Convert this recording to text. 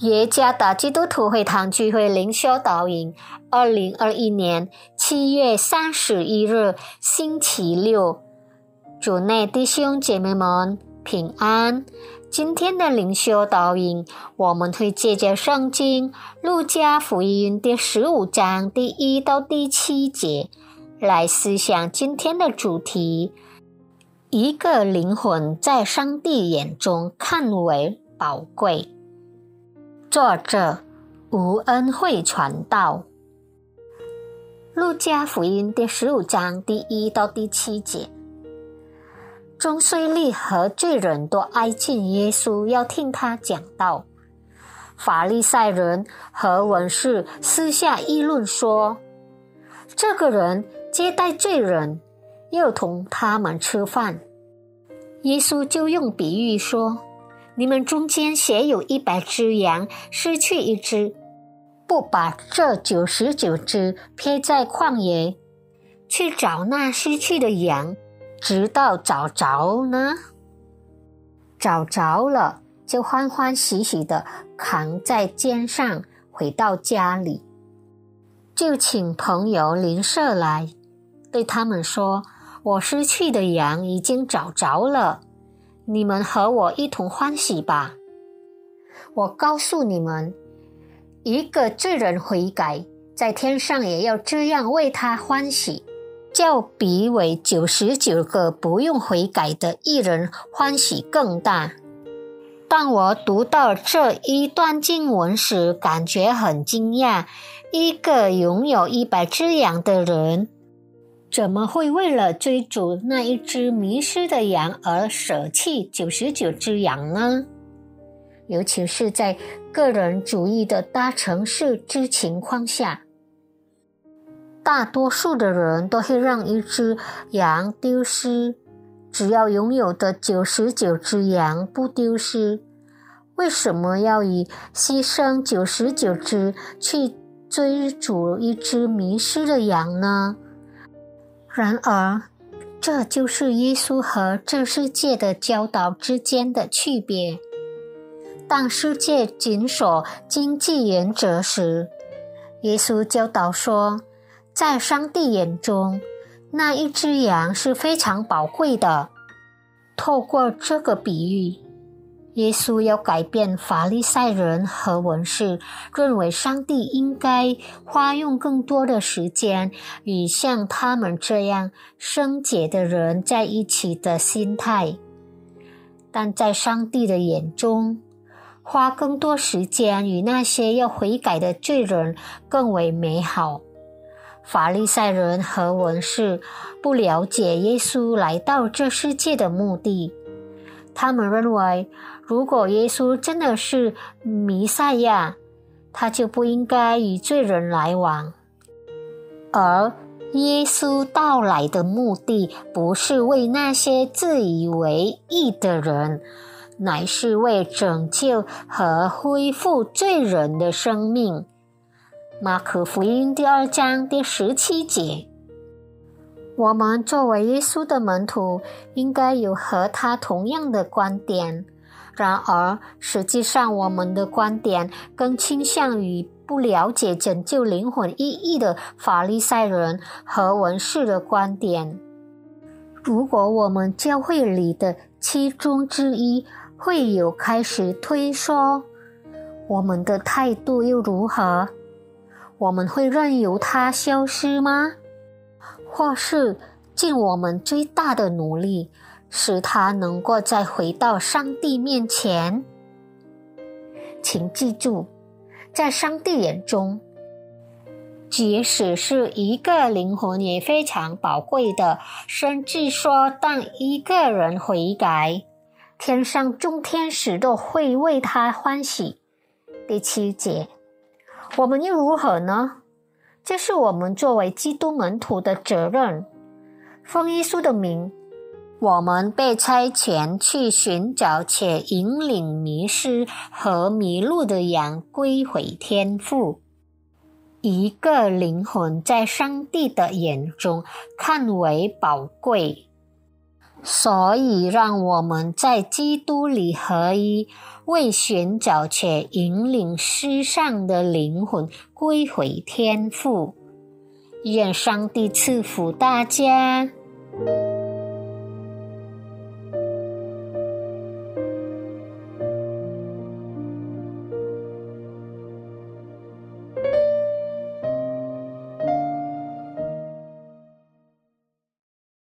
耶加达基督徒会堂聚会灵修导引2021年7月31日星期六，主内弟兄姐妹们平安。今天的灵修导引，我们会借着圣经路加福音第15章第1到第7节来思想今天的主题：一个灵魂在上帝眼中看为宝贵。作者吴恩惠传道。路加福音第15章第1到第7节，中税吏和罪人都挨近耶稣，要听他讲道。法利赛人和文士私下议论说，这个人接待罪人，又同他们吃饭。耶稣就用比喻说，你们中间谁有100只羊，失去一只，不把这99只撇在旷野，去找那失去的羊，直到找着呢？找着了，就欢欢喜喜地扛在肩上，回到家里，就请朋友邻舍来，对他们说，我失去的羊已经找着了，你们和我一同欢喜吧。我告诉你们，一个罪人悔改，在天上也要这样为他欢喜，较比为99个不用悔改的义人欢喜更大。当我读到这一段经文时，感觉很惊讶，一个拥有100只羊的人，怎么会为了追逐那一只迷失的羊而舍弃99只羊呢？尤其是在个人主义的大城市之情况下，大多数的人都会让一只羊丢失，只要拥有的99只羊不丢失，为什么要以牺牲99只去追逐一只迷失的羊呢？然而，这就是耶稣和这世界的教导之间的区别。当世界谨守经济原则时，耶稣教导说，在上帝眼中，那一只羊是非常宝贵的。透过这个比喻，耶稣要改变法利赛人和文士认为上帝应该花用更多的时间与像他们这样圣洁的人在一起的心态。但在上帝的眼中，花更多时间与那些要悔改的罪人更为美好。法利赛人和文士不了解耶稣来到这世界的目的，他们认为，如果耶稣真的是弥赛亚，他就不应该与罪人来往。而耶稣到来的目的不是为那些自以为义的人，乃是为拯救和恢复罪人的生命。马可福音2章17节，我们作为耶稣的门徒，应该有和他同样的观点。然而，实际上我们的观点更倾向于不了解拯救灵魂意义的法利赛人和文士的观点。如果我们教会里的其中之一会有开始推说，我们的态度又如何？我们会任由它消失吗？或是尽我们最大的努力，使他能够再回到上帝面前？请记住，在上帝眼中，即使是一个灵魂也非常宝贵的，甚至说，当一个人悔改，天上众天使都会为他欢喜。第7节，我们又如何呢？这是我们作为基督门徒的责任。奉耶稣的名，我们被差遣去寻找且引领迷失和迷路的羊归回天父。一个灵魂在上帝的眼中看为宝贵。所以让我们在基督里合一，为寻找且引领失丧的灵魂归回天父。愿上帝赐福大家。